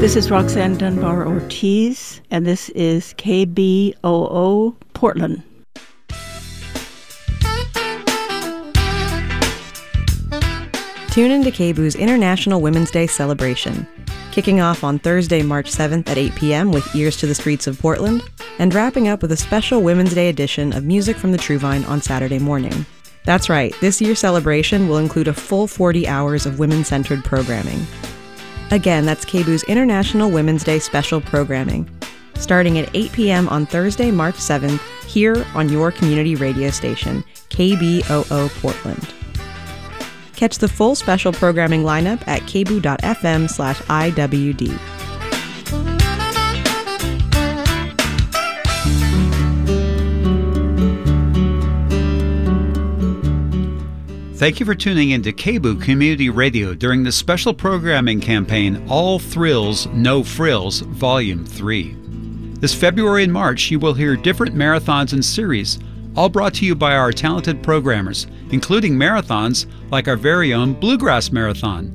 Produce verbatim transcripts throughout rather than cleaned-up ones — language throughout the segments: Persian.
This is Roxanne Dunbar-Ortiz, and this is K B O O Portland. Tune into K B O O's International Women's Day celebration, kicking off on Thursday, March seventh at eight p.m. with Ears to the Streets of Portland, and wrapping up with a special Women's Day edition of Music from the Truvine on Saturday morning. That's right, this year's celebration will include a full forty hours of women-centered programming. Again, that's K B O O's International Women's Day special programming, starting at eight p.m. on Thursday, March seventh, here on your community radio station, K B O O Portland. Catch the full special programming lineup at kbu.fm slash IWD. Thank you for tuning in to K B O O Community Radio during the special programming campaign All Thrills, No Frills, Volume three. This February and March, you will hear different marathons and series, all brought to you by our talented programmers, including marathons like our very own Bluegrass Marathon.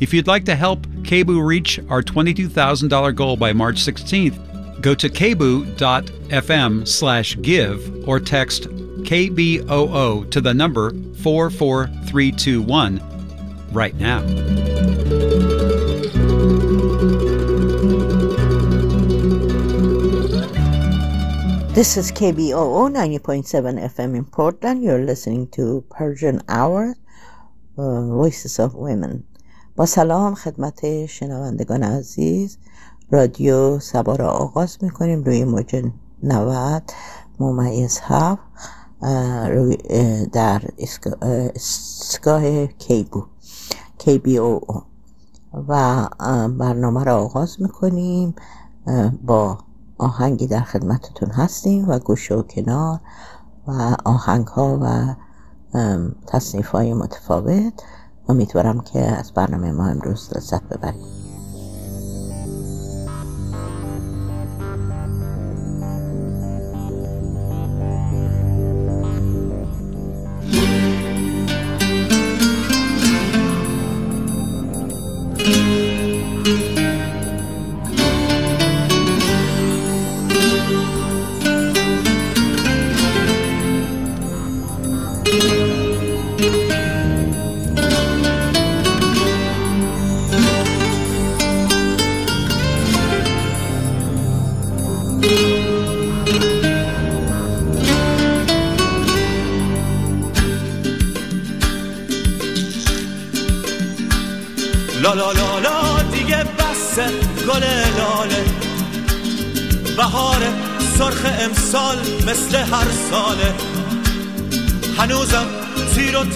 If you'd like to help K B O O reach our twenty-two thousand dollars goal by March sixteenth, go to kbu.fm slash give or text K B O O to the number four four three two one right now. This is K B O O ninety point seven F M in Portland. You're listening to Persian Hour, uh, Voices of Women. با سلام خدمت شنوندگان عزیز، رادیو سبا را آغاز میکنیم روی موج نود ممیز هفت در اسکای کیبو K B O O و برنامه را آغاز میکنیم با آهنگی. در خدمتتون هستیم و گوشه و کنار و آهنگ ها و تصنیف های متفاوت. امیدوارم که از برنامه ما امروز لذت ببرید.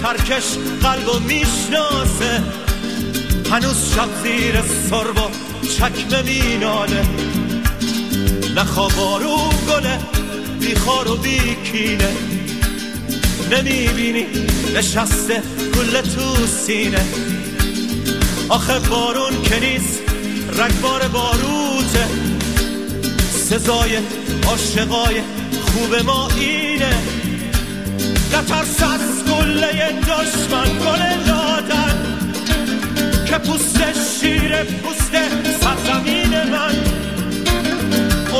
ترکش قلبو میشناسه، هنوز شب زیر سربو چکمه میناله. نخوار و گله بیخار و بیکینه نمیبینی نشسته گله تو سینه آخه بارون که نیست رگبار باروته سزای عاشقای خوب ما اینه نترس از گله دشمن گل لادن که پوست شیر پوست سرزمین من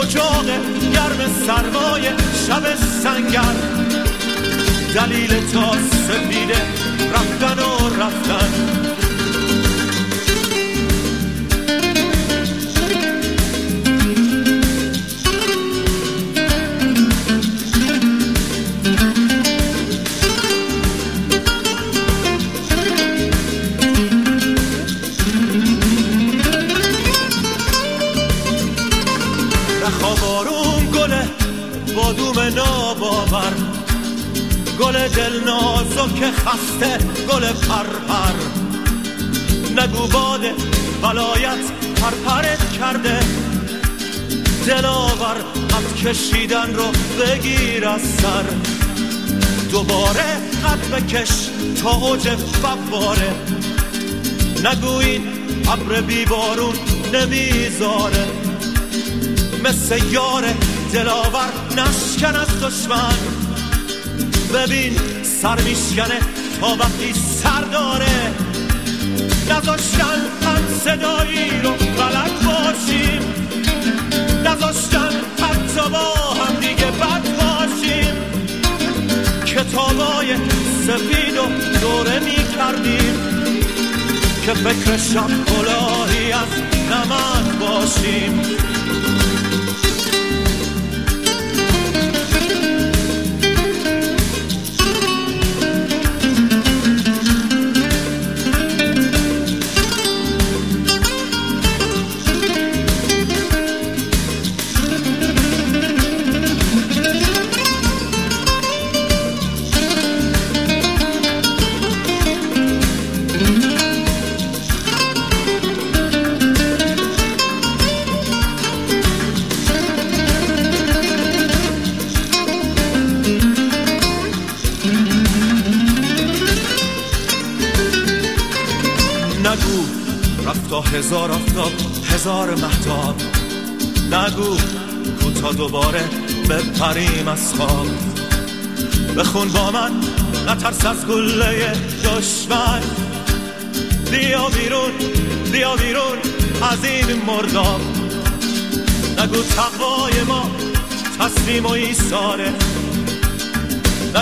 اجاق گرم سرمایه شب سنگر دلیل تا سپیده رفتن و رفتن گل دل نازک خسته گل پرپر نگو باد ولایت پرپرت کرده دلاور قد کشیدن رو بگیر از سر دوباره قد بکش تا اوج فواره نگو این ابر بیبارون نمیذاره مثل یار دلاور نشکن از دشمن ببین سر میشکنه تا وقتی سر داره نذاشتن هم صدایی رو غلط باشیم نذاشتن حتی با هم دیگه بد باشیم کتابای سفید و دوره میکردیم که فکر شب کلاهی از نمد باشیم هزار آفتاب هزار مهتاب نگو کو تا دوباره بپریم از خواب بخون با من نترس از گله دشمن بیا بیرون بیا بیرون از این مرداب نگو تقوای ما تسلیم و ایثاره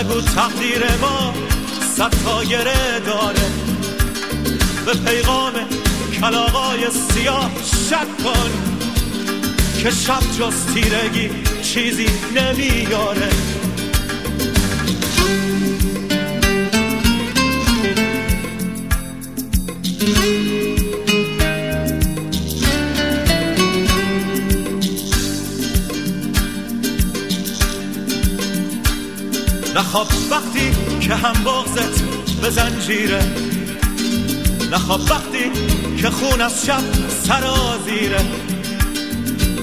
نگو تقدیر ما صد تایره داره به پیغام کلاغای سیاه شک کن که شب جز تیرگی چیزی نمیاره نخواب وقتی که هم بغضت به زنجیره نخواب وقتی که خون از شب سرازیره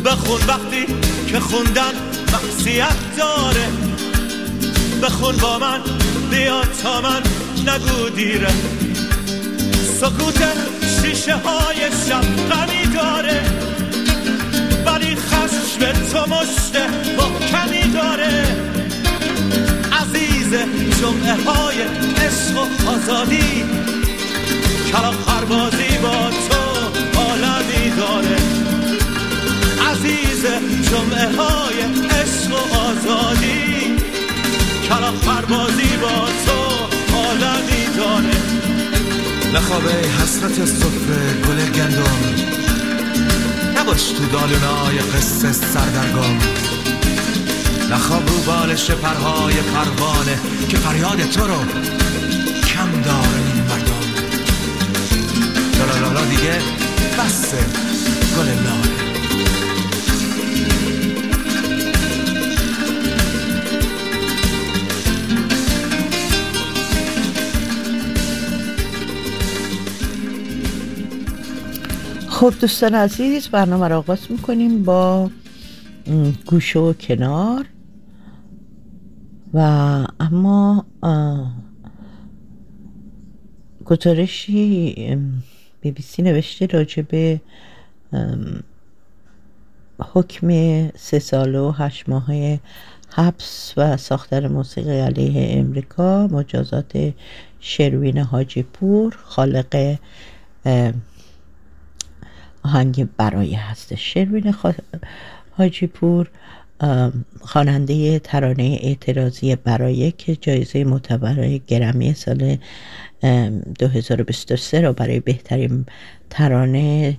بخون وقتی که خوندن معصیت داره بخون با من بیا تا من نگو دیره سکوت شیشه های شب غمی داره ولی خشم تو مشت محکمی داره عزیز جمعه های عشق و آزادی کلا خربازی با تو عالمی داره عزیز جمعه های عشق و آزادی کلا خربازی با تو عالمی داره نخوابه حسرت صبح گل گندم نباش تو دالونای قصه سردرگم نخواب رو بالش پرهای پروانه که فریاد تو رو کم داره لالالا دیگه بسه گل لاله خب دوستان عزیز برنامه را آغاز میکنیم با گوشه و کنار و اما گزارشی بی بی سی نوشته راجع به حکم سه سال و هشت ماه حبس و ساختار موسیقی علیه امریکا، مجازات شروین حاجی پور خالق آهنگ برای هستش. شروین حاجی پور خواننده ترانه اعتراضی برای که جایزه معتبر گرمی سال دو هزار و بیست و سه را برای بهترین ترانه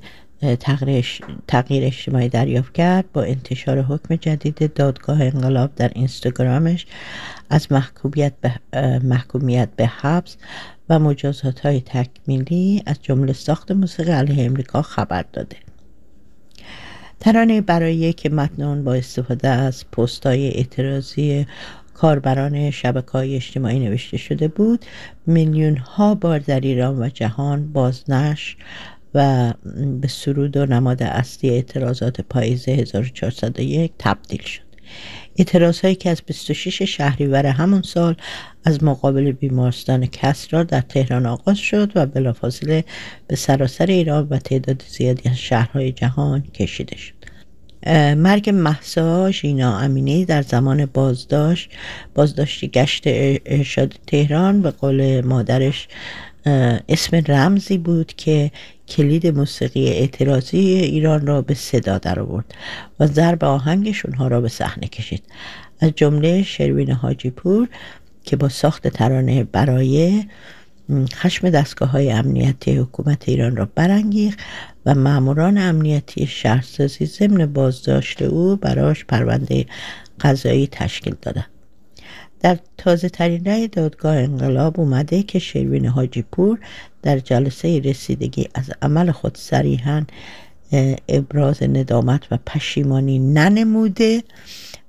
تغییر اجتماعی دریافت کرد، با انتشار حکم جدید دادگاه انقلاب در اینستاگرامش از محکومیت به, محکومیت به حبس و مجازات های تکمیلی از جمله ساخت موسیقی علیه امریکا خبر داده. ترانه برای که متن آن با استفاده از پست‌های اعتراضی کاربران شبکه‌های اجتماعی نوشته شده بود، میلیون‌ها بار در ایران و جهان بازنشر و به سرود و نماد اصلی اعتراضات پاییز هزار و چهارصد و یک تبدیل شد. اعتراض‌هایی که از بیست و شش شهریور همان سال از مقابل بیمارستان کسرا در تهران آغاز شد و بلافاصله به سراسر ایران و تعداد زیادی از شهرهای جهان کشیده شد. مرگ مهسا ژینا امینی در زمان بازداشت بازداشتی گشت ارشاد تهران به قول مادرش اسم رمزی بود که کلید موسیقی اعتراضی ایران را به صدا درآورد و ضرب آهنگش اونها را به صحنه کشید. از جمله شروین حاجی پور که با ساخت ترانه برای خشم دستگاه‌های امنیتی حکومت ایران را برانگیخت و ماموران امنیتی شهرسازی ضمن بازداشت او براش پرونده قضایی تشکیل دادند. در تازه ترین رأی دادگاه انقلاب اومده که شروین حاجی پور در جلسه رسیدگی از عمل خود صریحاً ابراز ندامت و پشیمانی ننموده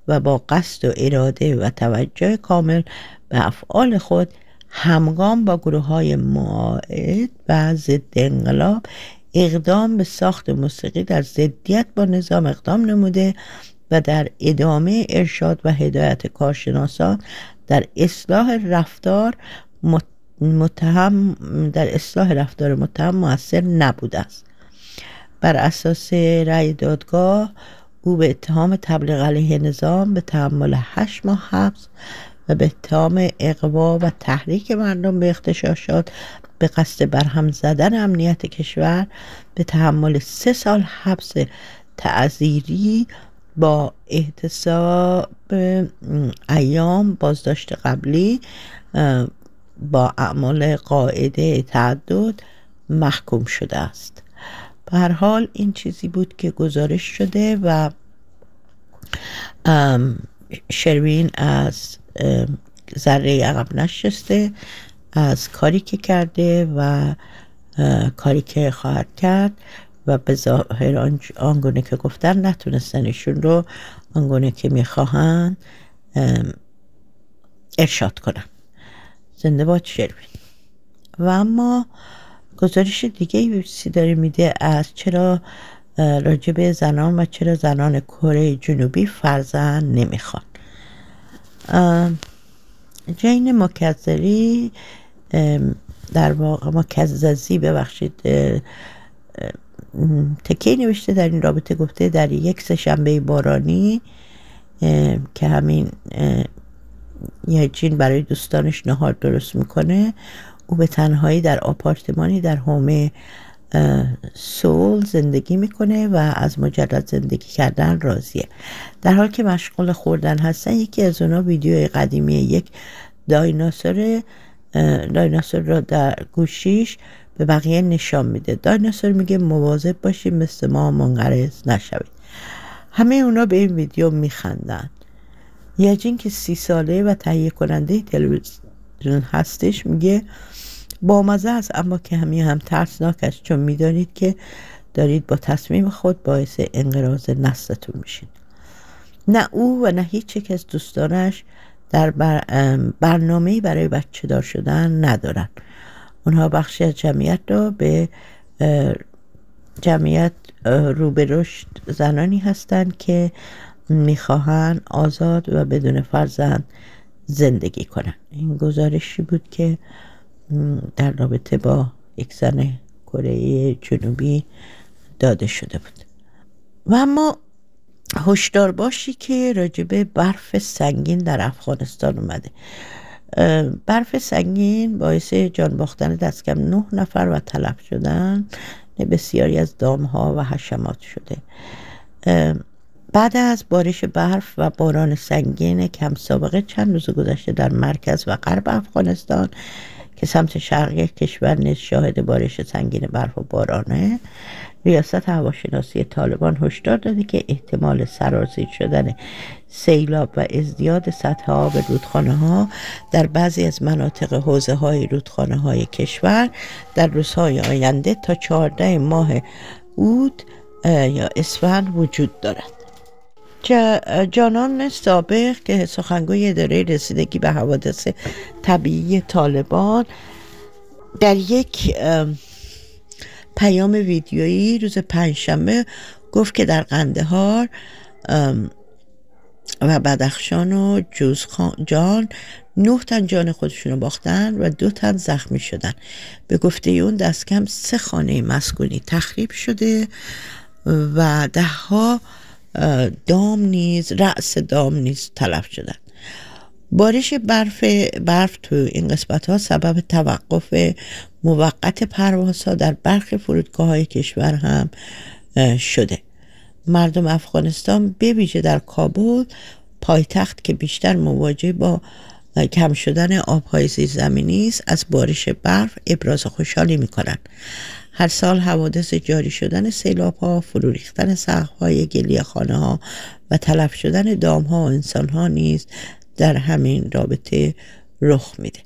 و با قصد و اراده و توجه کامل به افعال خود همگام با گروه‌های معاند و ضد انقلاب اقدام به ساخت موسیقی در ضدیت با نظام اقدام نموده و در ادامه ارشاد و هدایت کارشناسان در اصلاح رفتار متهم در اصلاح رفتار متهم مؤثر نبوده است. بر اساس رأی دادگاه او به اتهام تبلیغ علیه نظام به تحمل هشت ماه حبس و به اتهام اغوا و تحریک مردم به اغتشاشات به قصد برهم زدن امنیت کشور به تحمل سه سال حبس تعزیری با احتساب ایام بازداشت قبلی با اعمال قاعده تعدد محکوم شده است. به هر حال این چیزی بود که گزارش شده و شروین از ذره عقب نشسته از کاری که کرده و کاری که خواهد کرد و به ظاهر آنگونه که گفتن نتونستن ایشون رو آنگونه که میخواهن ارشاد کنن. زنده باد شروین. و اما گزارش دیگه بی بی سی داره میده از چرا راجب زنان و چرا زنان کره جنوبی فرزند نمیخوان. جین مکزری در واقع مکززی ببخشید تکی نوشته در این رابطه، گفته در یک سه‌شنبه بارانی که همین یه جین برای دوستانش نهار درست میکنه، او به تنهایی در آپارتمانی در هومه سول زندگی میکنه و از مجرد زندگی کردن راضیه. در حال که مشغول خوردن هستن یکی از اونا ویدیوی قدیمی یک دایناسور دایناسور را در گوشیش به بقیه نشان میده. دایناسور میگه مواظب باشید مثل ما منقرض نشوید. همه اونا به این ویدیو میخندن. یه جین که سی ساله و تهیه کننده تلویزیون هستش میگه با مزه است اما که همین هم ترسناک است، چون میدانید که دارید با تصمیم خود باعث انقراض نسلتون میشین. نه او و نه هیچ یک از دوستانش در بر... برنامه‌ای برای بچه دار شدن ندارن. اونها بخشی از جمعیت را به جمعیت روبروش زنانی هستند که میخواهن آزاد و بدون فرزند زندگی کنن. این گزارشی بود که در رابطه با یک زن کره جنوبی داده شده بود. و اما هشدار باشی که راجبه برف سنگین در افغانستان اومده. برف سنگین باعث جان باختن دست کم نه نفر و تلف شدن بسیاری از دامها و حشمات شده. بعد از بارش برف و باران سنگین کم سابقه چند روز گذشته در مرکز و غرب افغانستان که سمت شرق کشور نیز شاهد بارش سنگین برف و بارانه، ریاست هواشناسی طالبان هشدار داده که احتمال سرازیر شدن سیلاب و ازدیاد سطح آب رودخانه ها در بعضی از مناطق حوزه های رودخانه های کشور در روزهای آینده تا چهارده ماه اوت یا اسفند وجود دارد. جانان سابق که سخنگوی اداره رسیدگی به حوادث طبیعی طالبان در یک پیام ویدیویی روز پنجشنبه گفت که در قندهار و بدخشان و جوزجان نه تن جان خودشون رو باختن و دو تن زخمی شدن. به گفته اون دست کم سه خانه مسکونی تخریب شده و ده ها دام نیز رأس دام نیز تلف شدن. بارش برف برف تو این قسمت‌ها سبب توقف موقت پروازها در برخی فرودگاه‌های کشور هم شده. مردم افغانستان به ویژه در کابل پایتخت که بیشتر مواجه با کم شدن آب‌های زیرزمینی است، از بارش برف ابراز خوشحالی می‌کنند. هر سال حوادث جاری شدن سیلاب‌ها، فرو ریختن سقف‌های گلیه‌خانه‌ها و تلف شدن دام‌ها و انسان‌ها نیز در همین رابطه رخ میده.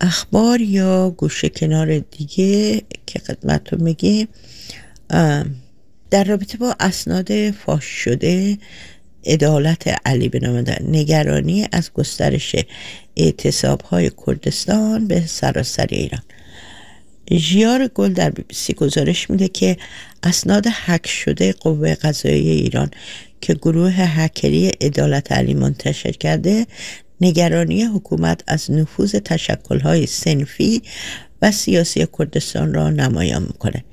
اخبار یا گوشه کنار دیگه که خدمتتون میگیم در رابطه با اسناد فاش شده عدالت علی به نام دارد. نگرانی از گسترش اعتصاب‌های کردستان به سراسر ایران. ژیار گل در بی بی سی گزارش میده که اسناد هک شده قوه قضاییه ایران که گروه هکری عدالت علی منتشر کرده نگرانی حکومت از نفوذ تشکل‌های صنفی و سیاسی کردستان را نمایان می‌کند.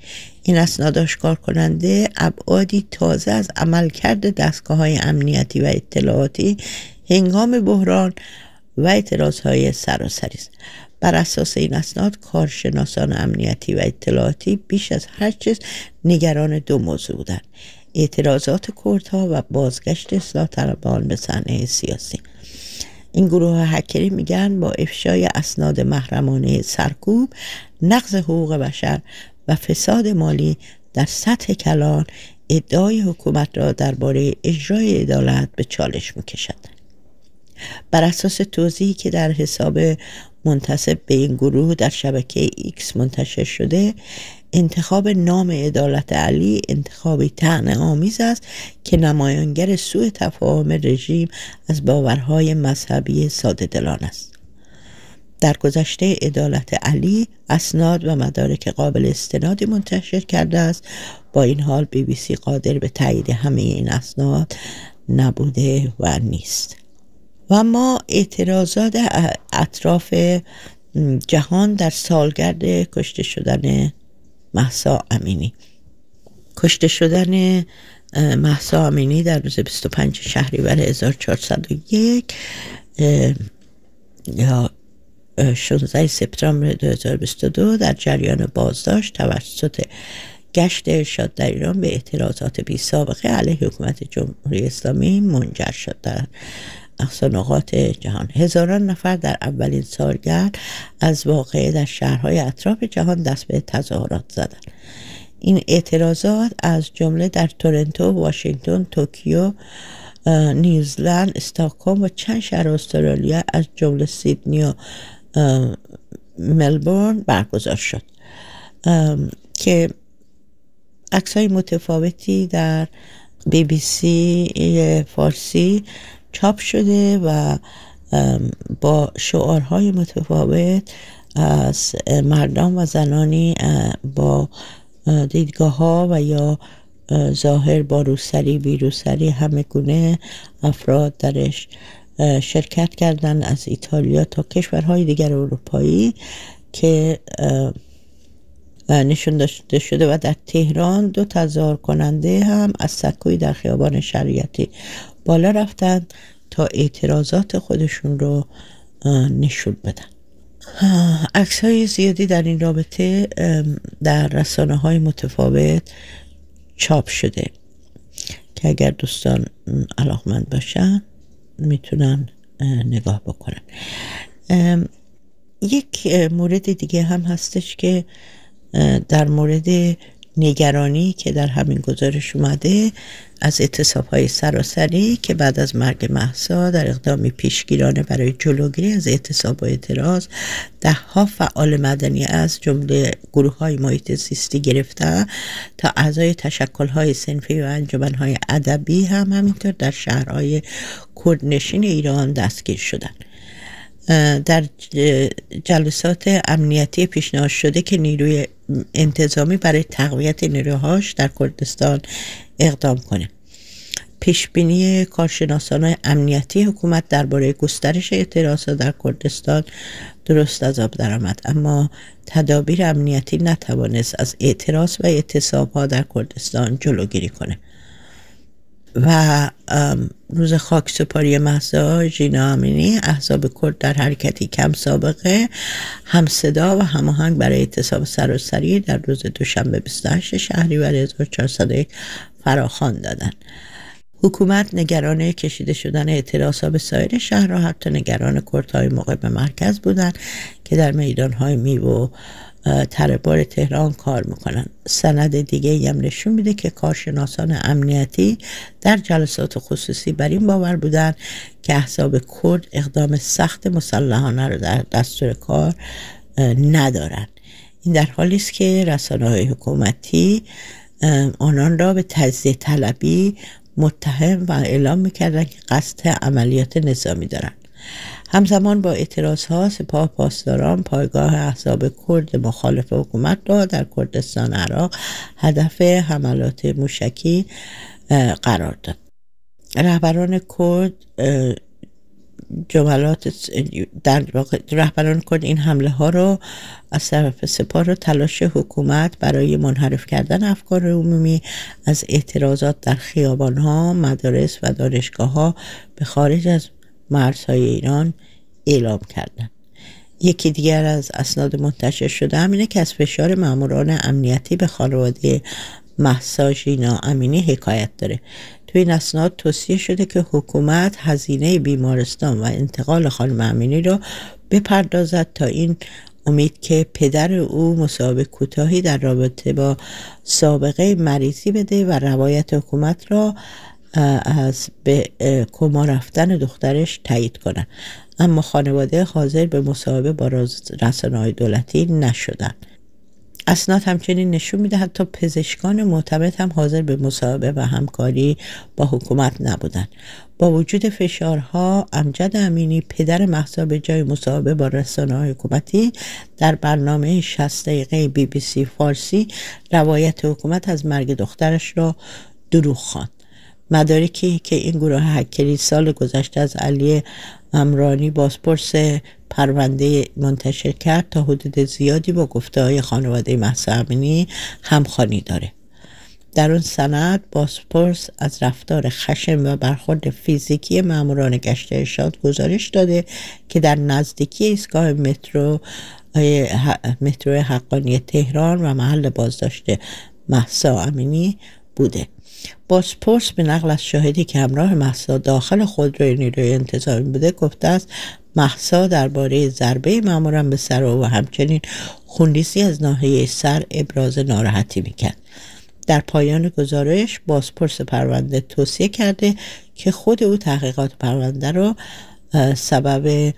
این اسناد آشکارکننده ابعادی تازه از عملکرد دستگاه‌های امنیتی و اطلاعاتی هنگام بحران و اعتراض‌های سراسری است. بر اساس این اسناد کارشناسان امنیتی و اطلاعاتی بیش از هر چیز نگران دو موضوع بودند: اعتراضات کردها و بازگشت اصلاح طلبان به صحنه سیاسی. این گروه هکری میگن با افشای اسناد محرمانه سرکوب، نقض حقوق بشر و فساد مالی در سطح کلان ادعای حکومت را درباره اجرای عدالت به چالش میکشند. بر اساس توضیحی که در حساب منتسب به این گروه در شبکه ایکس منتشر شده، انتخاب نام عدالت علی انتخابی طعنه‌آمیز است که نمایانگر سوء تفاهم رژیم از باورهای مذهبی ساده‌دلان است. در گذشته عدالت علی اسناد و مدارک قابل استنادی منتشر کرده است. با این حال بی بی سی قادر به تایید همه این اسناد نبوده و نیست. و ما اعتراضات اطراف جهان در سالگرد کشته شدن مهسا امینی. کشته شدن مهسا امینی در روز بیست و پنجم شهریور هزار و چهارصد و یک یا شانزدهم سپتامبر دو هزار و بیست و دو در جریان بازداشت توسط گشت ارشاد در ایران به اعتراضات بی سابقه علیه حکومت جمهوری اسلامی منجر شد. در اقصا نقاط جهان هزاران نفر در اولین سالگرد از واقعه در شهرهای اطراف جهان دست به تظاهرات زدند. این اعتراضات از جمله در تورنتو، واشنگتن، توکیو، نیوزلند، استاکهلم و چند شهر استرالیا از جمله سیدنی و ملبورن برگزار شد که عکس‌های متفاوتی در بی بی سی فارسی چاپ شده و با شعارهای متفاوت از مردان و زنانی با دیدگاه‌ها و یا ظاهر با روسری بی روسری همه گونه افراد درش شرکت کردند، از ایتالیا تا کشورهای دیگر اروپایی که نشون داده شده. و در تهران دو تظاهر کننده هم از سکوی در خیابان شریعتی بالا رفتند تا اعتراضات خودشون رو نشون بدن. عکس‌های زیادی در این رابطه در رسانه‌های متفاوت چاپ شده که اگر دوستان علاقمند باشن میتونن نگاه بکنن. یک مورد دیگه هم هستش که در مورد نگرانی که در همین گزارش اومده از اعتصاب‌های سراسری که بعد از مرگ مهسا در اقدامی پیشگیرانه برای جلوگیری از اعتصاب و اعتراض ده‌ها فعال مدنی از جمله گروه‌های محیط زیستی گرفته تا اعضای تشکل‌های صنفی و انجمن‌های ادبی هم همینطور در شهرهای کردنشین ایران دستگیر شدند. در جلسات امنیتی پیشنهاد شده که نیروی انتظامی برای تقویت نیروهاش در کردستان اقدام کنه. پیش بینی کارشناسان امنیتی حکومت درباره گسترش اعتراضات در کردستان درست از آب درآمد، اما تدابیر امنیتی نتوانست از اعتراض و اعتصاب‌ها در کردستان جلوگیری کنه. و روز خاکسپاری مهسا ژینا امینی، احزاب کرد در حرکتی کم سابقه همصدا و هماهنگ برای اعتصاب سراسری در روز دوشنبه بیست و هشتم شهریور هزار و چهارصد و یک فراخوان دادند. حکومت نگران کشیده شدن اعتراضها به سایر شهرها، حتی نگران کردهای مقیم مرکز بودند که در میدانهای میو تربار تهران کار میکنن. سند دیگه هم نشون میده که کارشناسان امنیتی در جلسات خصوصی بر این باور بودن که احزاب کرد اقدام سخت مسلحانه رو در دستور کار ندارن. این در حالی است که رسانه‌های حکومتی آنان را به تجزیه طلبی متهم و اعلام میکردن که قصد عملیات نظامی دارن. همزمان با اعتراضها سپاه پاسداران پایگاه احزاب کرد مخالف حکومت را در کردستان عراق هدف حملات موشکی قرار داد. رهبران کرد جملات در واقع رهبران کرد این حمله ها رو از طرف سپاه رو تلاش حکومت برای منحرف کردن افکار عمومی از اعتراضات در خیابان ها، مدارس و دانشگاه ها به خارج از مرزهای ایران اعلام کردند. یکی دیگر از اسناد منتشر شده همینه که از فشار ماموران امنیتی به خانواده مهسا ژینا امینی حکایت داره. توی این اسناد توصیه شده که حکومت هزینه بیمارستان و انتقال خانم امینی را بپردازد تا این امید که پدر او مصاحبه کوتاهی در رابطه با سابقه مریضی بده و روایت حکومت را از به کما رفتن دخترش تایید کنند. اما خانواده حاضر به مصاحبه با رسانه‌های دولتی نشدند. اسناد همچنین نشون میده حتی پزشکان معتمد هم حاضر به مصاحبه و همکاری با حکومت نبودند. با وجود فشارها امجد امینی پدر مهسا به جای مصاحبه با رسانه‌های حکومتی در برنامه شصت دقیقه بی بی سی فارسی روایت حکومت از مرگ دخترش را دروغ خواند. مدارکی که این گروه هکری سال گذشته از علی عمرانی بازپرس پرونده منتشر کرد تا حدود زیادی با گفته‌های خانواده مهسا امینی همخوانی داره. در اون سند بازپرس از رفتار خشن و برخورد فیزیکی ماموران گشت ارشاد گزارش داده که در نزدیکی ایستگاه مترو مترو حقانی تهران و محل بازداشت مهسا امینی بوده. بازپرس به نقل از شاهدی که همراه مهسا داخل خودروی نیروی انتظامی بوده گفته است مهسا درباره ضربه ماموران به سر او و همچنین خونریزی از ناحیه سر ابراز ناراحتی میکرد. در پایان گزارش بازپرس پرونده توصیه کرده که خود او تحقیقات پرونده را سبب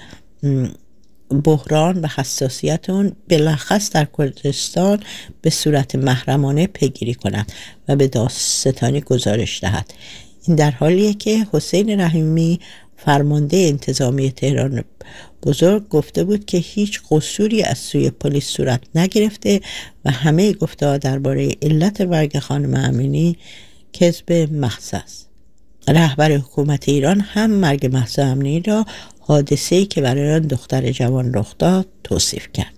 بحران و حساسیت اون بلخص در کردستان به صورت محرمانه پیگیری کند و به دادستانی گزارش دهد. این در حالیه که حسین رحیمی فرمانده انتظامی تهران بزرگ گفته بود که هیچ قصوری از سوی پلیس صورت نگرفته و همه گفته‌ها درباره علت مرگ خانم امینی کذب محض است. رهبر حکومت ایران هم مرگ مهسا امینی را حادثه‌ای که برای آن دختر جوان رخ داد توصیف کرد.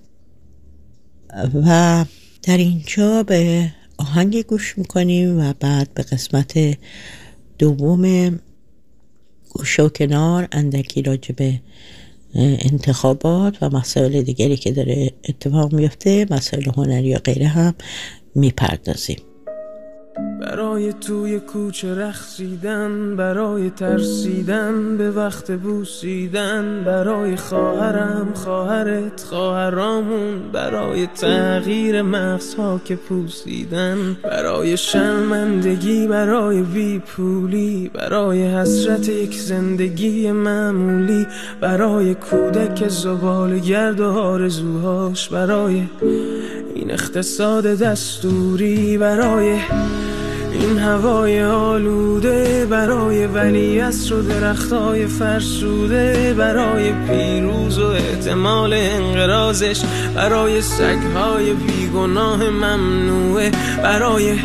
و در اینجا به آهنگ گوش میکنیم و بعد به قسمت دوم گوشه و کنار اندکی راجب انتخابات و مسائل دیگری که داره اتفاق میفته، مسائل هنری یا غیره هم میپردازیم. برای توی کوچه رقصیدن، برای ترسیدن به وقت بوسیدن، برای خواهرم خواهرت خواهرامون، برای تغییر مغزها که پوسیدن، برای شرمندگی، برای بیپولی، برای حسرت یک زندگی معمولی، برای کودک زباله‌گرد و آرزوهاش، برای این اقتصاد دستوری، برای این هوای آلوده، برای ولیعصر و درختای فرسوده، برای پیروز و احتمال انقراضش، برای سگهای بیگناه ممنوعه، برای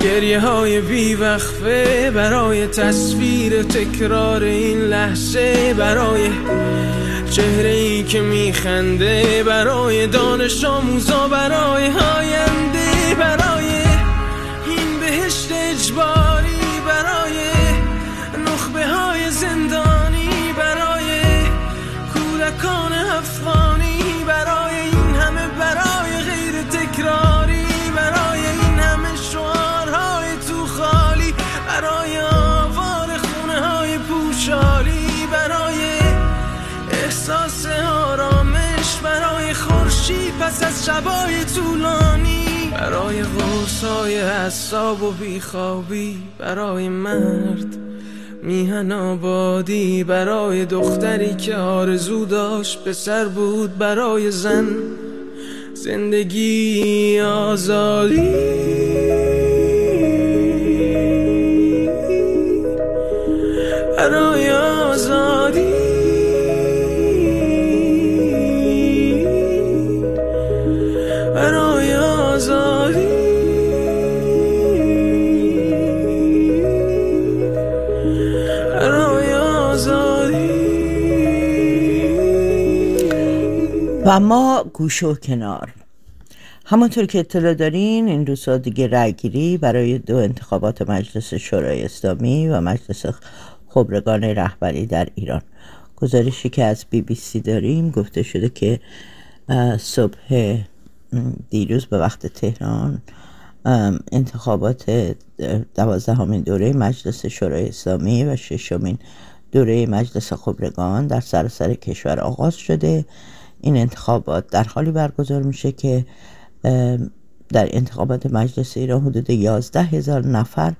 گریه های بیوقفه، برای تصویر تکرار این لحظه، برای چهره‌ای که میخنده، برای دانش آموزا، برای آینده، برای این بهشت اجباری، برای نخبه های زندانی، برای کودکان افغانی، برای این همه برای غیر تکراری، برای این همه شعارهای تو خالی، برای آوار خونه های پوشالی، برای احساس آرامش، برای خورشید پس از شبای طولانی، برای غوصای اعصاب و بیخوابی، برای مرد میهن آبادی، برای دختری که آرزو داشت پسر بود، برای زن زندگی آزادی، برای آزادی، برای آزادی، برای آزادی. و ما گوشه و کنار. همونطور که اطلاع دارین این روزها دیگه رأی‌گیری برای دو انتخابات مجلس شورای اسلامی و مجلس خبرگان رهبری در ایران. گزارشی که از بی بی سی داریم گفته شده که صبح دیروز به وقت تهران انتخابات دوازدهمین دوره مجلس شورای اسلامی و ششمین دوره مجلس خبرگان در سراسر کشور آغاز شده. این انتخابات در حالی برگزار میشه که در انتخابات مجلس ایران حدود یازده هزار نفر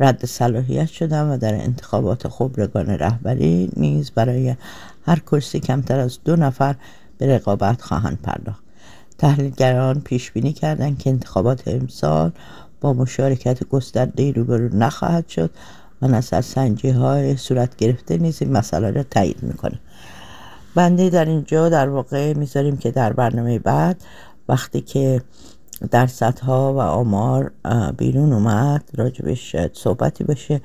رد صلاحیت شدن و در انتخابات خبرگان رهبری نیز برای هر کرسی کمتر از دو نفر به رقابت خواهند پرداخت. تحلیلگران پیش بینی کردند که انتخابات امسال با مشارکت گسترده‌ای روبرو نخواهد شد و نظرسنجی‌های صورت گرفته نیز این مسئله را تایید می‌کنه. بنده در اینجا در واقع می‌ذاریم که در برنامه بعد وقتی که درصدها و آمار بیرون اومد راجبش صحبتی بشه.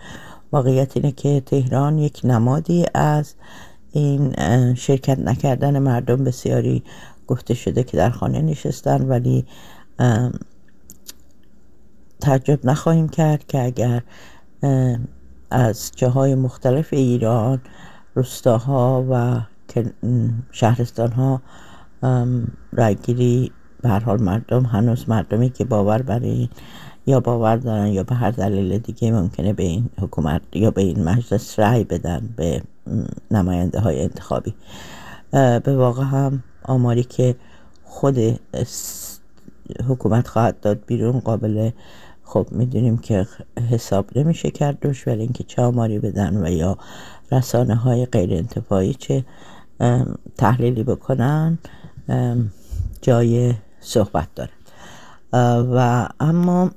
واقعیت اینه که تهران یک نمادی از این شرکت نکردن مردم، بسیاری گفته شده که در خانه نشستن، ولی تعجب نخواهیم کرد که اگر از جاهای مختلف ایران، روستاها و شهرستانها رأی‌گیری به هر حال مردم هنوز مردمی که باور بر این یا باور دارن یا به هر دلیل دیگه ممکنه به این حکومت یا به این مجلس رأی بدن، به نماینده های انتخابی. به واقع هم آماری که خود حکومت خواهد داد بیرون قابل خب میدونیم که حساب نمیشه کردوش، ولی اینکه چه آماری بدن و یا رسانه های غیر انتفاعی چه تحلیلی بکنن جای صحبت داره. و اما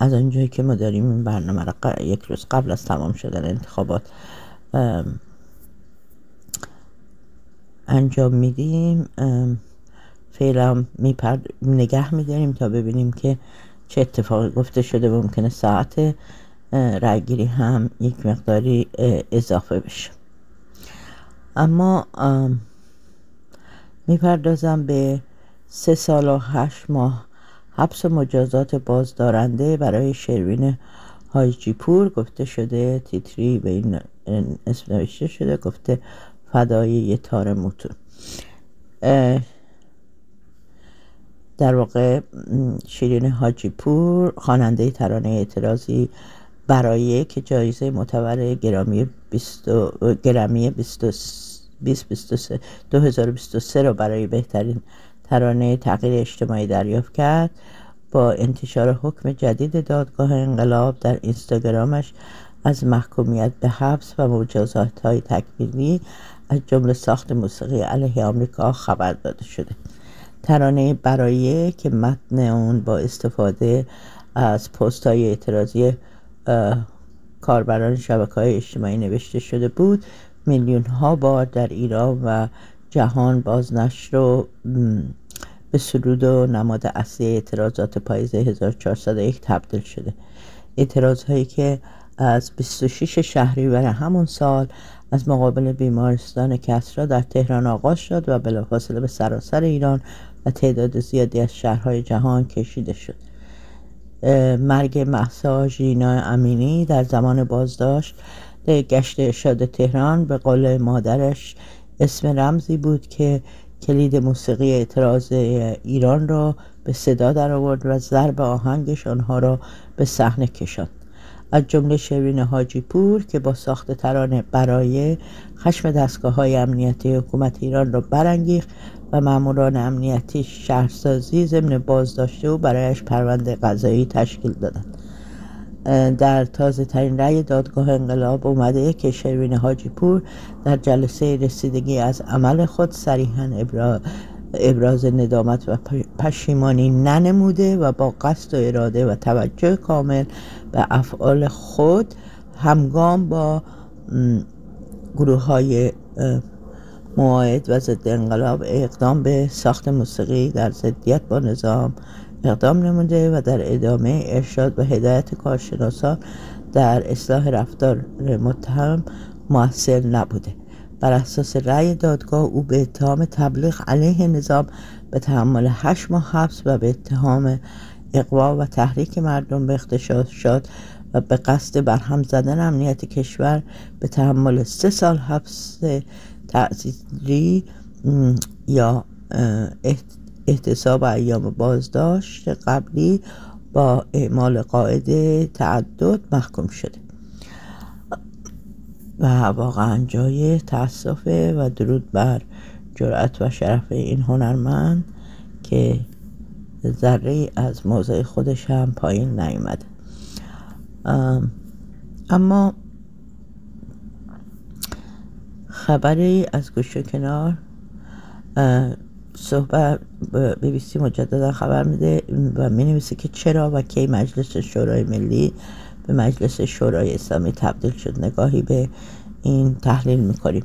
از اونجایی که ما داریم این برنامه را یک روز قبل از تمام شدن انتخابات انجام میدیم، فعلا میپرد نگه میداریم تا ببینیم که چه اتفاقی گفته شده و ممکنه ساعت رأی‌گیری هم یک مقداری اضافه بشه. اما میپردازم به سه سال و هشت ماه حبس مجازات بازدارنده برای شروین حاجیپور. گفته شده تیتری به این اسم نوشته شده، گفته فدای یه تار موتون. در واقع شیرین حاجیپور خواننده ترانه اعتراضی برای که جایزه معتبر گرامی بیست و سه را برای بهترین ترانه تغییر اجتماعی دریافت کرد، با انتشار حکم جدید دادگاه انقلاب در اینستاگرامش از محکومیت به حبس و مجازات‌های تکمیلی از جمله ساخت موسیقی علیه آمریکا خبر داده شده. ترانه برای که متن اون با استفاده از پست‌های اعتراضی کاربران شبکه‌های اجتماعی نوشته شده بود، میلیون‌ها بار در ایران و جهان بازنشر و به سرود و نماد اصلی اعتراضات پاییز هزار و چهارصد و یک تبدیل شده. اعتراض‌هایی که از بیست و شش شهریور همون سال از مقابل بیمارستان کسرا در تهران آغاز شد و بلافاصله به سراسر ایران و تعداد زیادی از شهرهای جهان کشیده شد. مرگ مهسا ژینا امینی در زمان بازداشت در گشت ارشاد تهران به قول مادرش اسم رمزی بود که کلید موسیقی اعتراض ایران را به صدا در آورد و ضرب آهنگش آنها را به صحنه کشاند. از جمله شروین حاجیپور که با ساخت ترانه برای خشم دستگاه‌های امنیتی حکومت ایران را برانگیخت و ماموران امنیتی شهرسازی ضمن بازداشت او برایش پرونده قضایی تشکیل دادند. در تازه ترین رأی دادگاه انقلاب اومده که شروین حاجیپور در جلسه رسیدگی از عمل خود صریحاً ابراز ابراز ندامت و پشیمانی ننموده و با قصد و اراده و توجه کامل به افعال خود همگام با گروه‌های معاهد و ضد انقلاب اقدام به ساخت موسیقی در ضدیت با نظام اقدام نموده و در ادامه ارشاد و هدایت کارشناسان در اصلاح رفتار متهم مؤثر نبوده. بر اساس رأی دادگاه او به اتهام تبلیغ علیه نظام به تحمل هشت ماه حبس و به اتهام اغوا و تحریک مردم به اغتشاشات و به قصد برهم زدن امنیت کشور به تحمل سه سال حبس تعزیری یا احتساب ایام بازداشت قبلی با اعمال قاعده تعدد محکوم شده و واقعا جای تأسفه و درود بر جرأت و شرف این هنرمند که ذره از موضع خودش هم پایین نیامد. اما خبری از گوش و کنار، صحبت بی بی سی مجددا خبر میده و مینویسه که چرا و کی مجلس شورای ملی به مجلس شورای اسلامی تبدیل شد. نگاهی به این تحلیل میکنیم.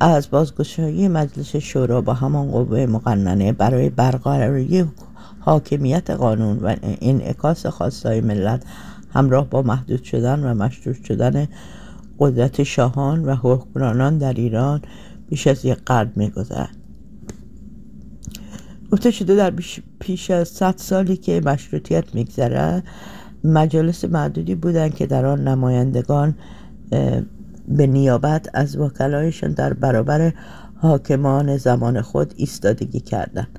از بازگشایی مجلس شورا با همان قوه مقننه برای برقراری حاکمیت قانون و انعکاس خواستهای ملت همراه با محدود شدن و مشروط شدن قدرت شاهان و حکمرانان در ایران بیش از یک قرن میگذرد. گفته شده در پیش از صد سالی که مشروطیت میگذرد مجالس معدودی بودند که در آن نمایندگان به نیابت از وکلایشان در برابر حاکمان زمان خود ایستادگی کردند.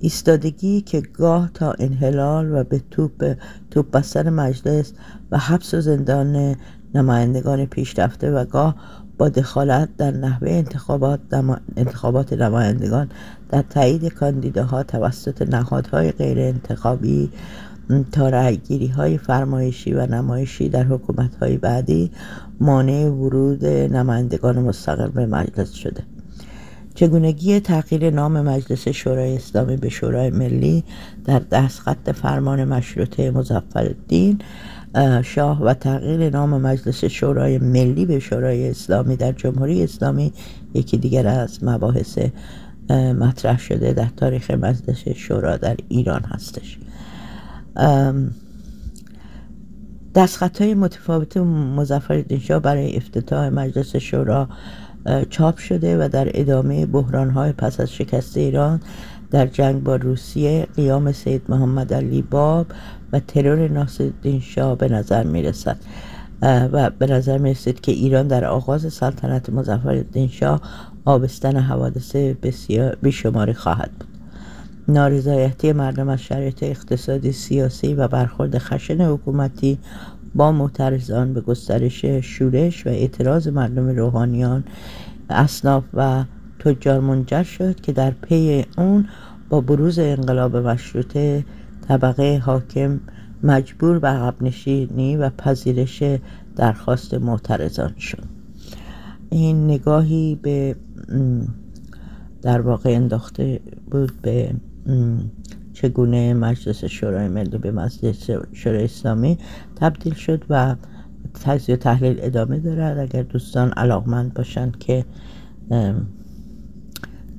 ایستادگی که گاه تا انحلال و به توپ توپ بستن مجلس و حبس و زندان نمایندگان پیشرفته و گاه با دخالت در نحوه انتخابات انتخابات نمایندگان در تایید کاندیداها توسط نهادهای غیر انتخابی تا رأی‌گیری‌های فرمایشی و نمایشی در حکومت‌های بعدی مانع ورود نمایندگان مستقل به مجلس شده. چگونگی تغییر نام مجلس شورای اسلامی به شورای ملی در دستخط فرمان مشروطه مظفرالدین شاه و تغییر نام مجلس شورای ملی به شورای اسلامی در جمهوری اسلامی یکی دیگر از مباحث مطرح شده در تاریخ مجلس شورا در ایران هستش. دستخط‌های متفاوت مظفرالدین شاه برای افتتاح مجلس شورا چاپ شده و در ادامه بحران‌های پس از شکست ایران در جنگ با روسیه، قیام سید محمد علی باب و ترور ناصرالدین شاه به نظر می‌رسد و به نظر می‌رسد که ایران در آغاز سلطنت مظفرالدین شاه آبستن حوادث بسیار بیشماری خواهد بود. نارضایتی مردم از شرایط اقتصادی، سیاسی و برخورد خشن حکومتی با معترضان به گسترش شورش و اعتراض مردم، روحانیان، اصناف و تجار منجر شد که در پی اون با بروز انقلاب مشروطه طبقه حاکم مجبور به عقب نشینی و پذیرش درخواست معترضان شد. این نگاهی به در واقع انداخته بود به چگونه مجلس شورای ملی به مجلس شورای اسلامی تبدیل شد و تجزیه و تحلیل ادامه دارد. اگر دوستان علاقمند باشند که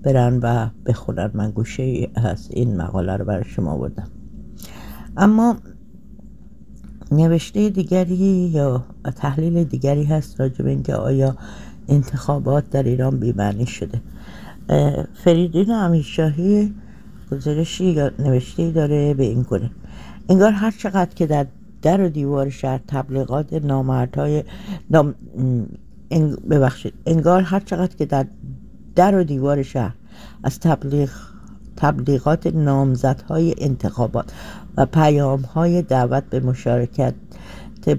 برن و بخونن، من گوشه ای از این مقاله رو برای شما آوردم. اما نوشته دیگری یا تحلیل دیگری هست راجع به اینکه آیا انتخابات در ایران بی‌معنی شده. فریدون امیرشاهی گزارشی یا نوشته‌ای داره به این گونه: انگار هر چقدر که در در و دیوار شهر تبلیغات نامردهای نام... انگ... ببخشید انگار هر چقدر که در در و دیوار شهر از تبلیغ تبلیغات نامزدهای انتخابات و پیام‌های دعوت به مشارکت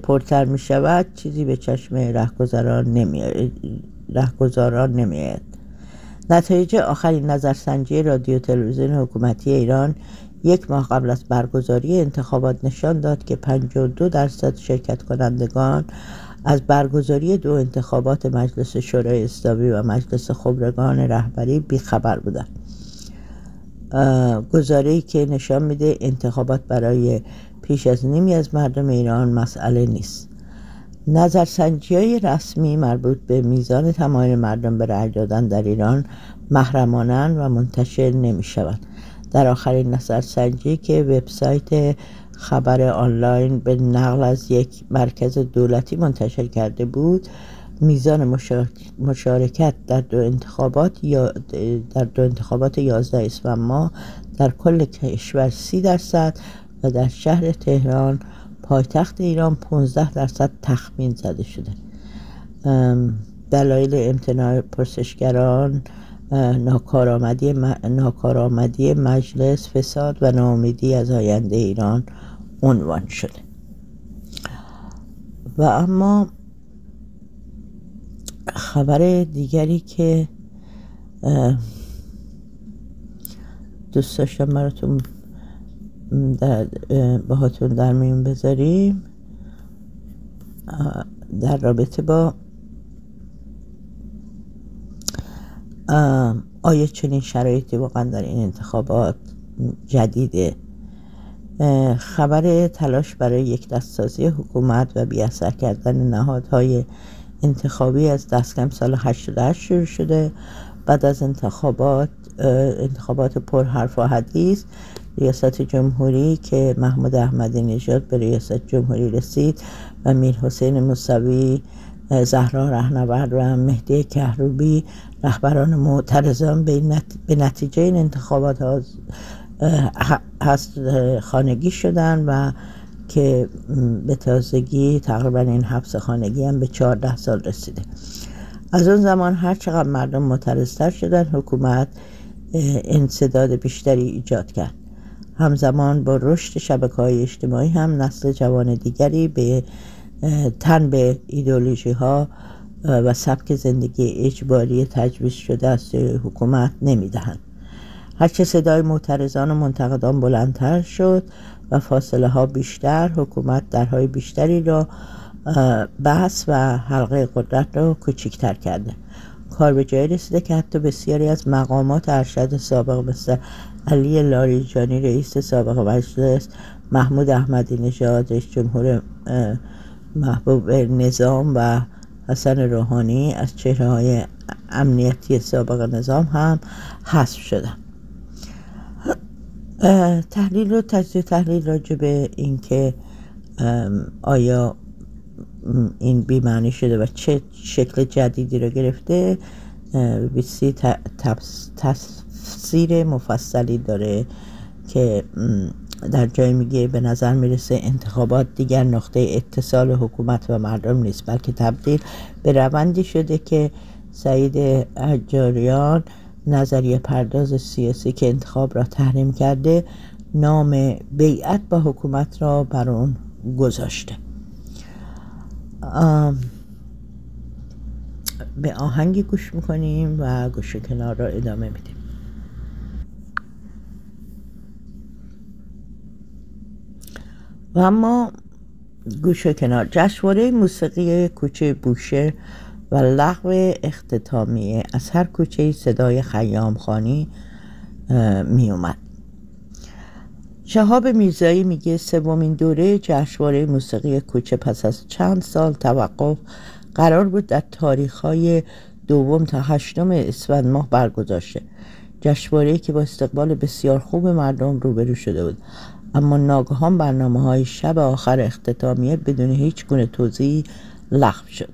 پرتر می‌شود، چیزی به چشم رهگذران نمی‌آید رهگذران نمی‌آید. نتایج آخرین نظرسنجی رادیو تلویزیون حکومتی ایران یک ماه قبل از برگزاری انتخابات نشان داد که پنجاه و دو درصد شرکت کنندگان از برگزاری دو انتخابات مجلس شورای اسلامی و مجلس خبرگان رهبری بیخبر بودند. گزارشی که نشان میده انتخابات برای پیش از نیمی از مردم ایران مسئله نیست. نظرسنجی‌های رسمی مربوط به میزان تمایل مردم به رأی دادن در ایران محرمانه و منتشر نمی‌شوند. در آخرین نظرسنجی که وبسایت خبر آنلاین به نقل از یک مرکز دولتی منتشر کرده بود، میزان مشارکت در دو انتخابات یا در دو انتخابات یازده اسفند ماه در کل کشور سی درصد و در شهر تهران پایتخت ایران پانزده درصد تخمین زده شده. دلایل امتناع پرسشگران، ناکارآمدی ناکارآمدی مجلس، فساد و ناامیدی از آینده ایران عنوان شده. و اما خبر دیگری که دوست داشتم براتون در باهاتون در میون بذاریم در رابطه با آیا چنین شرایطی واقعا در این انتخابات جدیده. خبر تلاش برای یک دستسازی حکومت و بی‌اثر کردن نهادهای انتخابی از دستکم سال هشتاد و هشت شروع شده. بعد از انتخابات انتخابات پر حرف و حدیث، ریاست جمهوری که محمود احمدی نژاد به ریاست جمهوری رسید و میرحسین موسوی، زهرا رهنورد و مهدی کهروبی رهبران معترضان به نتیجه این انتخابات خانگی شدند و که به تازگی تقریبا این حبس خانگی هم به چهارده سال رسیده. از اون زمان هر چقدر مردم معترضتر شدن، حکومت انسداد بیشتری ایجاد کرد. همزمان با رشد شبکه‌های اجتماعی هم نسل جوان دیگری به تن به ایدئولوژی‌ها و سبک زندگی اجباری تجویز شده از حکومت نمی‌دهند. هرچه صدای معترضان و منتقدان بلندتر شد و فاصله‌ها بیشتر، حکومت درهای بیشتری را بس و حلقه قدرت را کوچکتر کرده. کاربجایی رسیده که حتی بسیاری از مقامات ارشد سابق مثل علی لاریجانی رئیس سابق مجلس، محمود احمدی نژاد رئیس جمهور محبوب نظام و حسن روحانی از چهره‌های امنیتی سابق نظام هم حذف شدند. تحلیل و تجزیه تحلیل راجع به اینکه آیا این بی‌معنی شده و چه شکل جدیدی را گرفته، بی بی سی تفسیر مفصلی داره که در جای میگه به نظر میرسه انتخابات دیگر نقطه اتصال حکومت و مردم نیست، بلکه تبدیل به روندی شده که سعید حجاریان نظریه پرداز سیاسی که انتخاب را تحریم کرده نام بیعت با حکومت را بر اون گذاشته. آم به آهنگی گوش میکنیم و گوش کنار را ادامه میدیم. و اما گوش کنار، جشنواره موسیقی کوچه بوشهر و لغو اختتامیه از هر کوچه صدای خیام خانی می اومد. شهاب میرزایی میگه سومین دوره جشنواره موسیقی کوچه پس از چند سال توقف قرار بود در تاریخ‌های دوم تا هشتم اسفند ماه برگزار شه. جشنواره‌ای که با استقبال بسیار خوب مردم روبرو شده بود، اما ناگهان برنامه‌های شب آخر اختتامیه بدون هیچ گونه توضیحی لغو شد.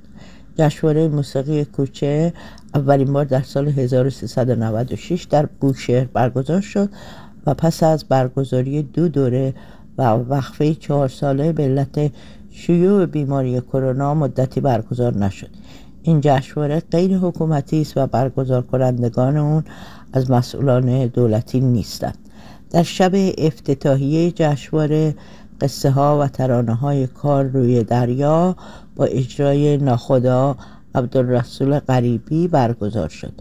جشنواره موسیقی کوچه اولین بار در سال هزار و سیصد و نود و شش در بوشهر برگزار شد و پس از برگزاری دو دوره و وقفه چهار ساله به علت شیوع بیماری کرونا مدتی برگزار نشد. این جشنواره غیر حکومتی است و برگزار کنندگان اون از مسئولان دولتی نیستند. در شب افتتاحیه جشنواره قصه ها و ترانه های کار روی دریا با اجرای ناخدا عبدالرسول غریبی برگزار شد.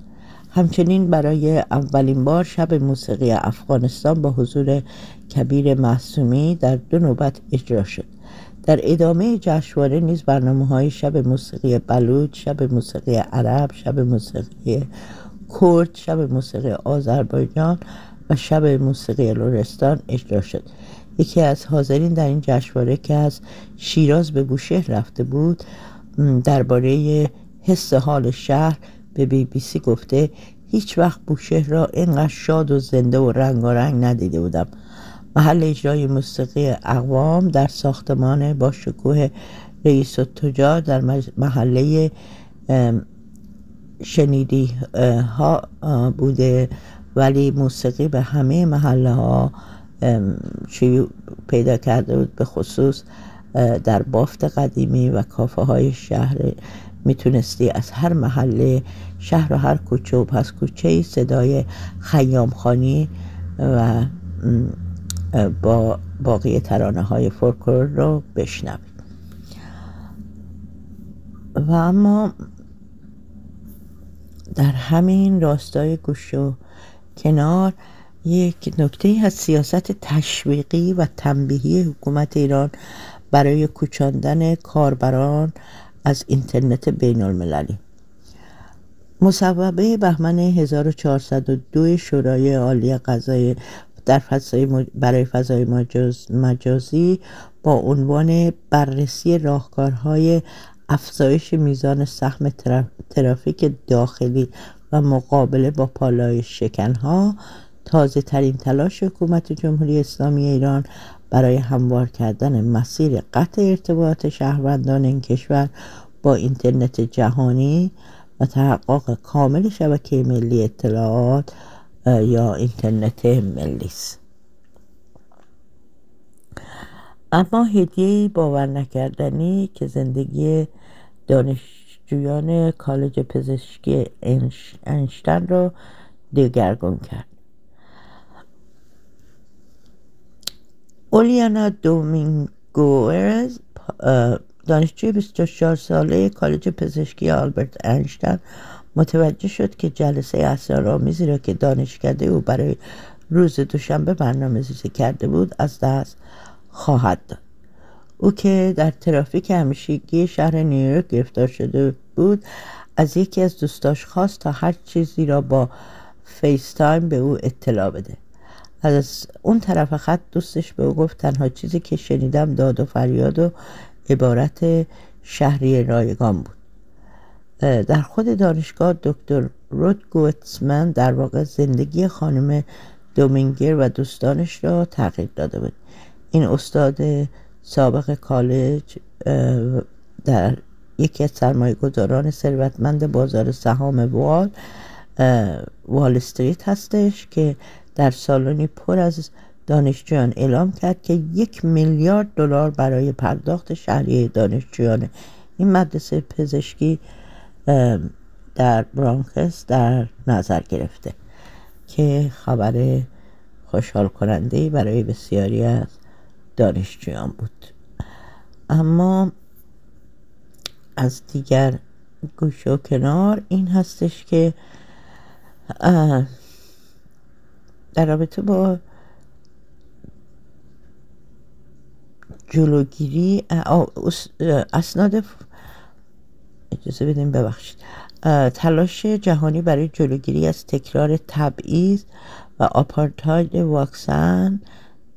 همچنین برای اولین بار شب موسیقی افغانستان با حضور کبیر معصومی در دو نوبت اجرا شد. در ادامه جشنواره نیز برنامه‌های شب موسیقی بلوچ، شب موسیقی عرب، شب موسیقی کرد، شب موسیقی آذربایجان و شب موسیقی لرستان اجرا شد. یکی از حاضرین در این جشنواره که از شیراز به بوشهر رفته بود درباره حس حال شهر به بی بی سی گفته هیچ وقت بوشهر را اینقدر شاد و زنده و رنگارنگ ندیده بودم. محل اجرای موسیقی اقوام در ساختمان با شکوه رئیس التجار در محله شنیدی ها بوده، ولی موسیقی به همه محله ها شیوع پیدا کرده بود، به خصوص در بافت قدیمی و کافه های شهر میتونستی از هر محله شهر و هر کوچه و پس کوچه صدای خیام خانی و با باقی ترانه های فولکلور رو بشنوی. و اما در همین راستای گوش و کنار یک نکته از سیاست تشویقی و تنبیهی حکومت ایران برای کوچاندن کاربران از اینترنت بین المللی. مصوبه بهمن هزار و چهارصد و دو شورای عالی قضایی در فضای مج... برای فضای مجاز... مجازی با عنوان بررسی راهکارهای افزایش میزان سهم تراف... ترافیک داخلی و مقابله با پالایش شکنها تازه ترین تلاش حکومت جمهوری اسلامی ایران برای هموار کردن مسیر قطع ارتباط شهروندان این کشور با اینترنت جهانی و تحقق کامل شبکه ملی اطلاعات یا اینترنت ملی است. اما هدیه باور نکردنی که زندگی دانشجویان کالج پزشکی اینشتین را دگرگون کرد. جولیانا دومینگوئز دانشجوی بیست و چهار ساله کالج پزشکی آلبرت اینشتین متوجه شد که جلسه اسرارآمیزی را که دانشکده او برای روز دوشنبه برنامه‌ریزی کرده بود از دست خواهد داد. او که در ترافیک همیشگی شهر نیویورک گرفتار شده بود از یکی از دوستاش خواست تا هر چیزی را با فیس تایم به او اطلاع بده. از اون طرف خط دوستش به او گفت تنها چیزی که شنیدم داد و فریاد و عبارت شهری رایگان بود. در خود دانشگاه دکتر رودگوتسمن در واقع زندگی خانم دومینگر و دوستانش را تغییر داده بود. این استاد سابق کالج در یکی از سرمایه‌گذاران ثروتمند بازار سهام وال وال استریت هستش که در سالنی پر از دانشجویان اعلام کرد که یک میلیارد دلار برای پرداخت شهریه دانشجویان این مدرسه پزشکی در برانکس در نظر گرفته که خبر خوشحال کننده‌ای برای بسیاری از دانشجویان بود. اما از دیگر گوشه و کنار این هستش که در رابطه با جلوگیری اسناد اجازه بدیم ببخشید تلاش جهانی برای جلوگیری از تکرار تبعیض و آپارتاید واکسن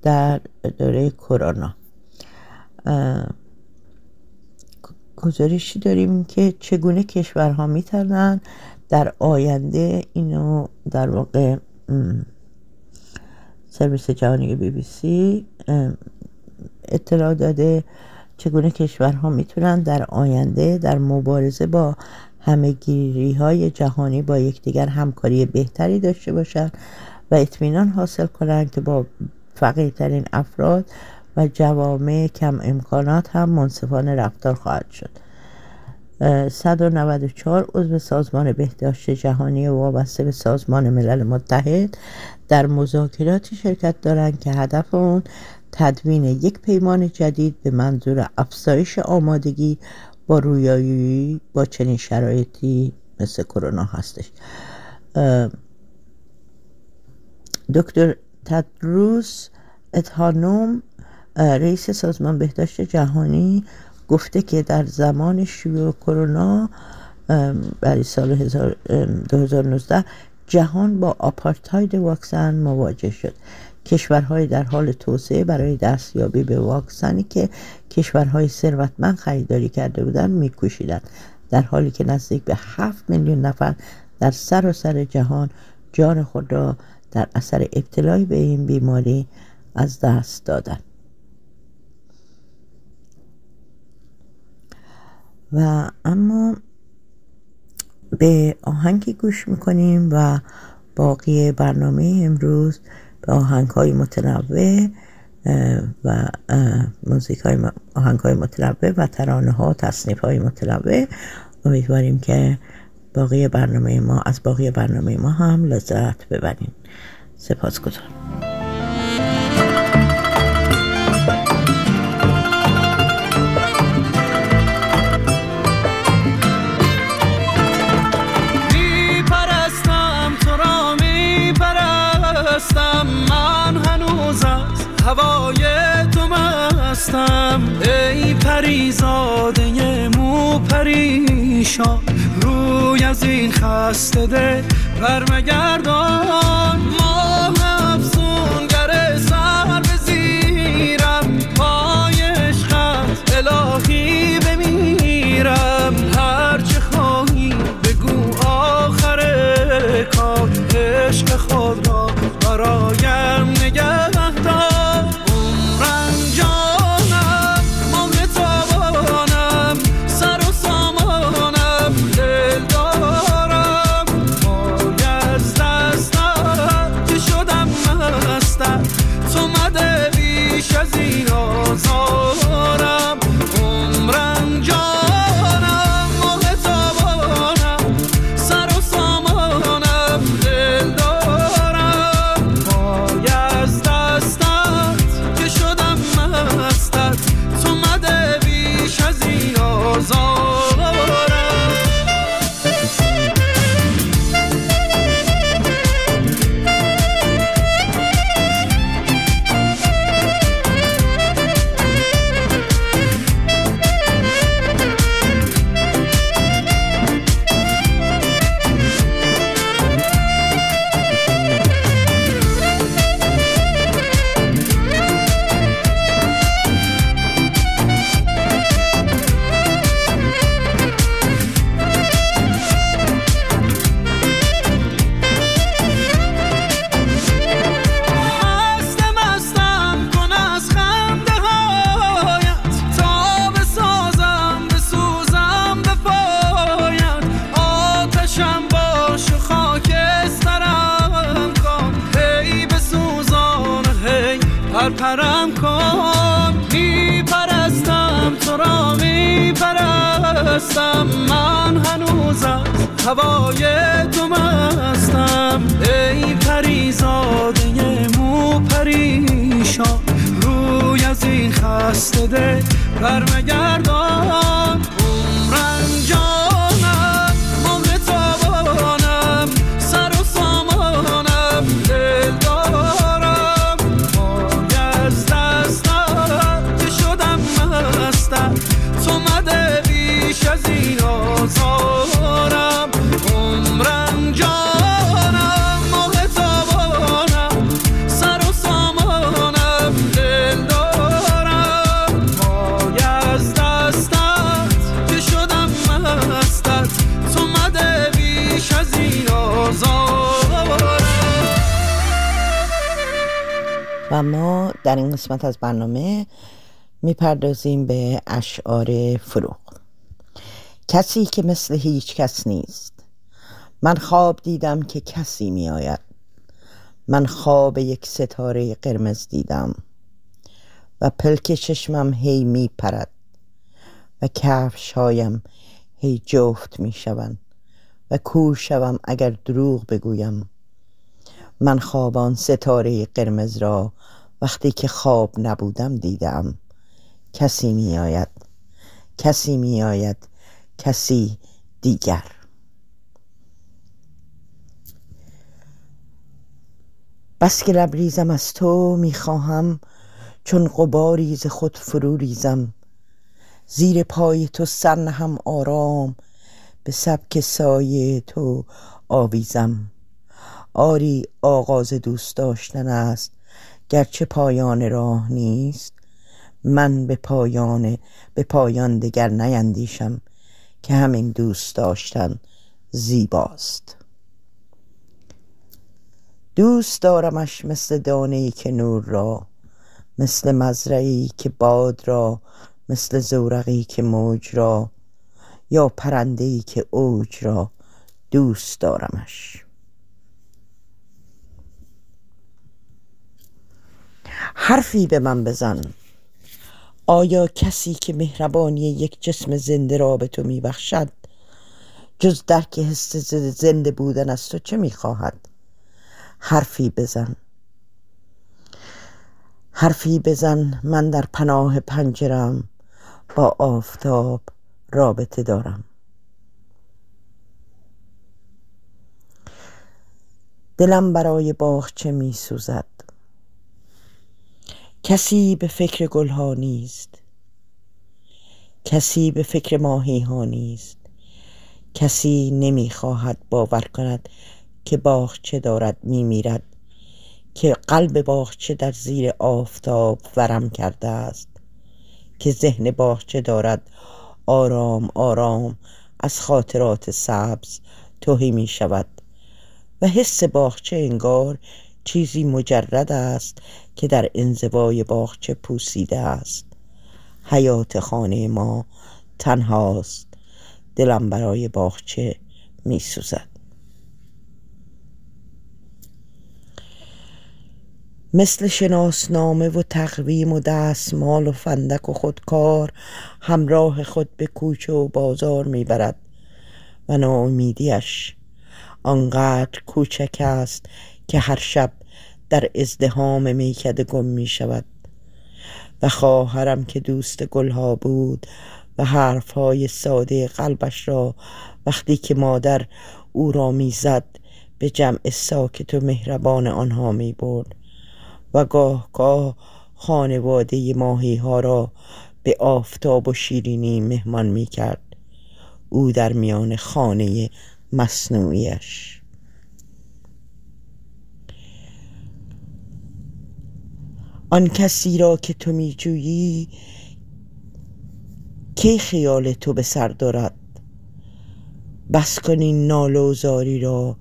در دوره کرونا. گزارشی داریم که چگونه کشورها میتونن در آینده اینو در واقع سرویس جهانی بی بی سی اطلاع داده چگونه کشورها میتونن در آینده در مبارزه با همه‌گیری‌های جهانی با یکدیگر همکاری بهتری داشته باشند و اطمینان حاصل کنند که با فقیرترین افراد و جوامع کم امکانات هم منصفانه رفتار خواهد شد. صد و نود و چهار عضو سازمان بهداشت جهانی وابسته به سازمان ملل متحد در مذاکراتی شرکت دارند که هدف آن تدوین یک پیمان جدید به منظور افزایش آمادگی با رویایی با چنین شرایطی مثل کرونا هستش. دکتر تدروس ادهانوم رئیس سازمان بهداشت جهانی گفته که در زمان شیوع کرونا برای سال دو هزار و نوزده جهان با آپارتاید واکسن مواجه شد. کشورهای در حال توسعه برای دستیابی به واکسنی که کشورهای ثروتمند خریداری کرده بودند می‌کوشیدند، در حالی که نزدیک به هفت میلیون نفر در سراسر جهان جان خود را در اثر ابتلا به این بیماری از دست دادند. و اما به آهنگی گوش میکنیم و باقی برنامه امروز به آهنگ های متنوع و موزیک های آهنگ های متنوع و ترانه ها تصنیف های متنوع. امیدواریم که باقی برنامه ما از باقی برنامه ما هم لذت ببرین. سپاسگزارم. ای پریزاده مو پریشان روی از این خسته دل برمگردان، ماه افسونگر سر به زیرم پای عشق است الهی بمیرم، هرچه خواهی بگو آخر کار عشق خود را برایم نگه هوای تو مستم ای پریزاده مو پریشان روی از این خسته دل برمگردان عمرم جانم عمر تابانم سر و سامانم دل دارم پای از دستم که شدم مستم تو مده بیش از این آزارم عمرم جانم موقع تابانم سر و سامانم دل دارم پای از دستت که شدم مستت تو مده بیش از این آزارم. و ما در این قسمت از برنامه میپردازیم به اشعار فروغ. کسی که مثل هیچ کس نیست. من خواب دیدم که کسی می آید. من خواب یک ستاره قرمز دیدم و پلک چشمم هی می پرد و کفش هایم هی جفت می شوند و کور شوم اگر دروغ بگویم. من خوابان ستاره قرمز را وقتی که خواب نبودم دیدم. کسی می آید، کسی می آید، کسی دیگر. بس که لبریزم از تو می خواهم چون غباری ز خود فرو ریزم زیر پای تو سر نهم آرام به سبک سایه تو آویزم. آری آغاز دوست داشتن است گرچه پایان راه نیست. من به پایان به پایان دیگر نیندیشم که همین دوست داشتن زیباست. دوست دارمش مثل دانه‌ای که نور را، مثل مزرعی که باد را، مثل زورقی که موج را، یا پرنده‌ای که اوج را دوست دارمش. حرفی به من بزن. آیا کسی که مهربانی یک جسم زنده را به تو میبخشد جز درک حس زنده بودن از تو چه میخواهد؟ حرفی بزن، حرفی بزن. من در پناه پنجرم با آفتاب رابطه دارم. دلم برای باغچه میسوزد. کسی به فکر گلها نیست. کسی به فکر ماهیها نیست. کسی نمیخواهد باور کند که باغچه دارد میمیرد، که قلب باغچه در زیر آفتاب ورم کرده است، که ذهن باغچه دارد آرام آرام از خاطرات سبز تهی میشود و حس باغچه انگار چیزی مجرد است که در انزوای باغچه پوسیده است. حیات خانه ما تنهاست. دلم برای باغچه میسوزد. مثل شناسنامه و تقویم و دستمال و فندک و خودکار همراه خود به کوچه و بازار میبرد و ناامیدیش آنقدر کوچک است که هر شب در ازدحام میکده گم می شود. و خواهرم که دوست گلها بود و حرفهای ساده قلبش را وقتی که مادر او را می زد به جمع ساکت و مهربان آنها می برد و گاه گاه خانواده ماهی ها را به آفتاب و شیرینی مهمان می کرد او در میان خانه مصنوعیش. آن کسی را که تو می جویی کی خیال تو به سر دارد. بس کن این ناله و زاری را،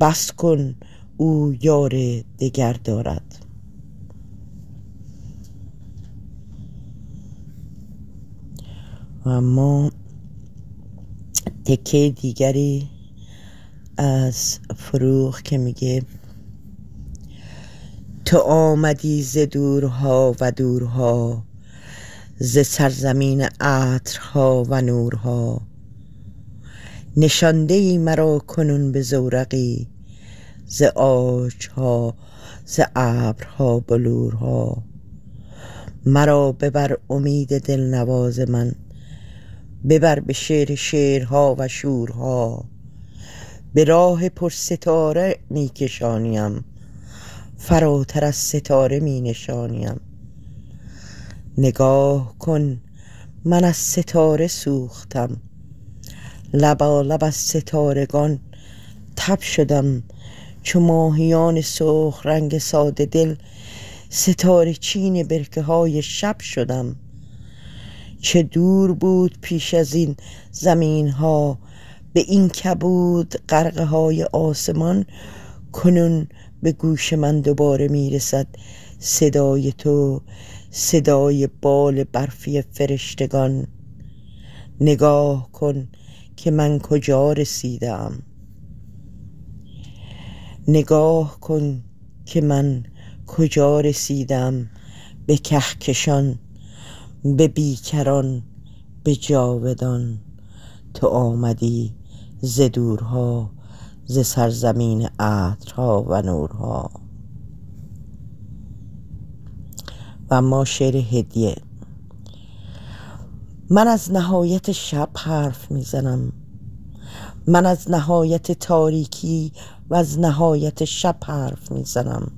بس کن او یار دگر دارد. و اما تکه دیگری از فروغ که میگه تو آمدی ز دورها و دورها ز سرزمین عطرها و نورها نشاندهی مرا کنون به زورقی، ز آج ها، ز ابرها، بلورها. مرا ببر امید دلنواز من، ببر به شعر شعرها و شورها. به راه پر ستاره می کشانیم، فراتر از ستاره می نشانیم. نگاه کن من از ستاره سوختم، لبالب از ستارگان تب شدم. چو ماهیان سرخ رنگ ساده دل، ستاره چین برکه های شب شدم. چه دور بود پیش از این زمین ها، به این کبود غرقه های آسمان. کنون به گوش من دوباره میرسد صدای تو، صدای بال برفی فرشتگان. نگاه کن که من کجا رسیدم، نگاه کن که من کجا رسیدم. به کهکشان، به بیکران، به جاودان. تو آمدی ز دورها، ز سرزمین عطرها و نورها. و اما شعر هدیه. من از نهایت شب حرف میزنم، من از نهایت تاریکی و از نهایت شب حرف میزنم.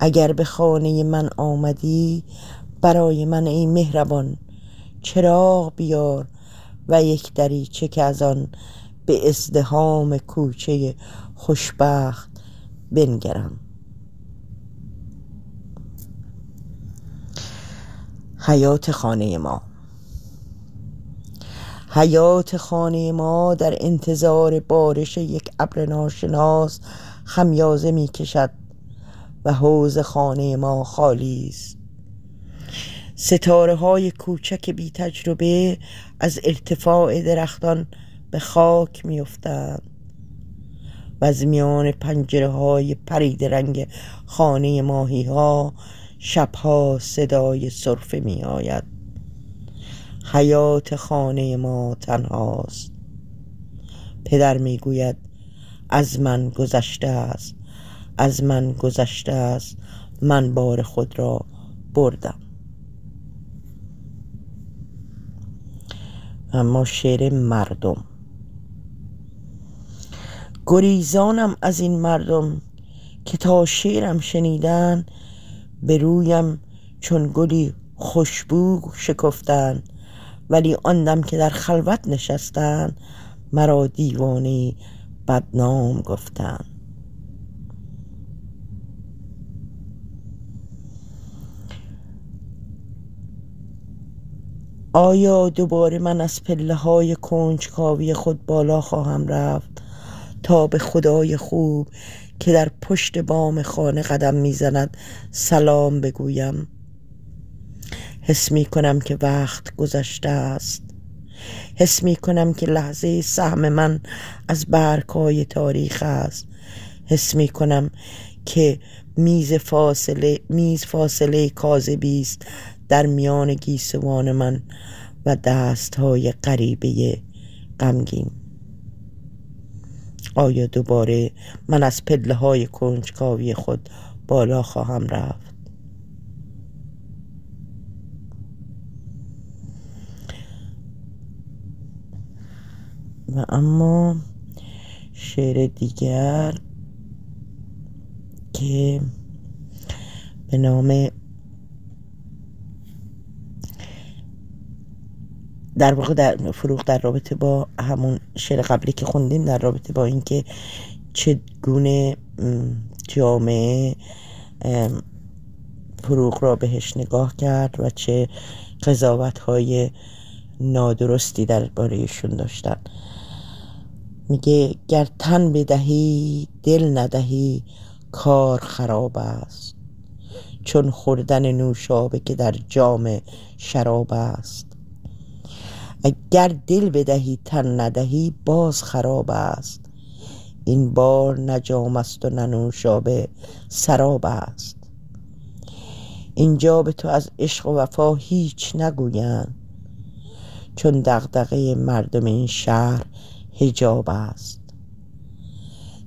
اگر به خانه من آمدی، برای من ای مهربان چراغ بیار و یک دریچه که از آن به ازدحام کوچه خوشبخت بنگرم. حیات خانه ما. حیات خانه ما در انتظار بارش یک ابر ناشناس خمیازه می کشد و حوض خانه ما خالی است. ستاره های کوچک بی تجربه از ارتفاع درختان به خاک می افتند و از میان پنجره های پرید رنگ خانه ماهی ها شبها صدای سرفه می آید. حیات خانه ما تنهاست. پدر می گوید از من گذشته است، از من گذشته است، من بار خود را بردم. اما شعر مردم. گریزانم از این مردم که تا شعرم شنیدن، به رویم چون گلی خوشبو شکفتن. ولی آن دم که در خلوت نشستن، مرا دیوانه بدنام گفتن. آیا دوباره من از پله های کنجکاوی خود بالا خواهم رفت تا به خدای خوب که در پشت بام خانه قدم میزند سلام بگویم؟ حس می کنم که وقت گذشته است. حس می کنم که لحظه سهم من از برگ‌های تاریخ است. حس می کنم که میز فاصله میز فاصله کاذبی است در میان گیسوان من و دست‌های غریبه غمگین. آیا دوباره من از پله‌های کنجکاوی خود بالا خواهم رفت؟ و اما شعر دیگر که به نام، در واقع در فروغ در رابطه با همون شعر قبلی که خوندیم، در رابطه با اینکه چگونه جامعه فروغ را بهش نگاه کرد و چه قضاوت‌های نادرستی درباره‌شون داشتن، میگه گر تن بدهی دل ندهی کار خراب است، چون خوردن نوشابه که در جام شراب است. اگر دل بدهی تن ندهی باز خراب است، این بار نه جام است و نه نوشابه سراب است. اینجا به تو از عشق و وفا هیچ نگویند، چون دغدغه مردم این شهر حجاب است.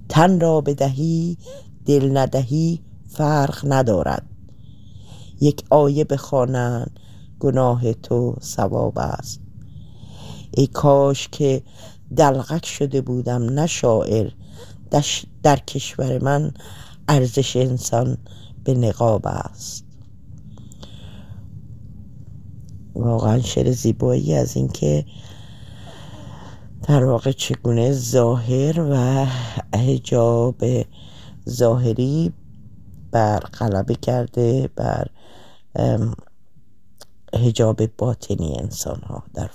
تن را بدهی دل ندهی فرق ندارد، یک آیه بخوانن گناه تو ثواب است. ای کاش که دلغک شده بودم نه شاعر، در کشور من ارزش انسان به نقاب است. واقعا شعر زیبایی از این که در واقع چگونه ظاهر و حجاب ظاهری بر غلبه کرده بر حجاب باطنی انسان ها. در,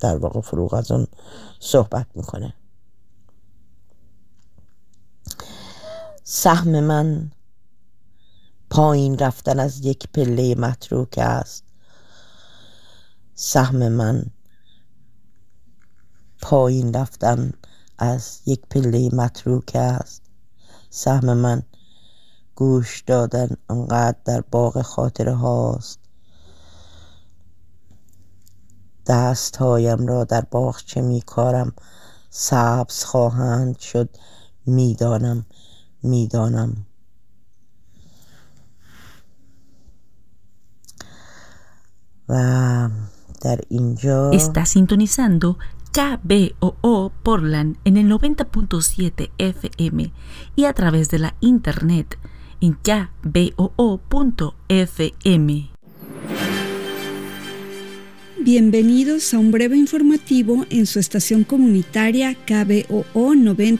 در واقع فروغ از اون صحبت میکنه. سهم من پایین رفتن از یک پله متروک است، سهم من پایین رفتن از یک پله متروک است، سهم من گوش دادن انقدر در باغ خاطره هاست، دست هایم را در باغچه می کارم، سبز خواهند شد میدانم میدانم. و در اینجا está sintonizando K B O O Portland en el noventa punto siete F M y a través de la internet en K B O O punto F M. Bienvenidos a un breve informativo en su estación comunitaria K B O O noventa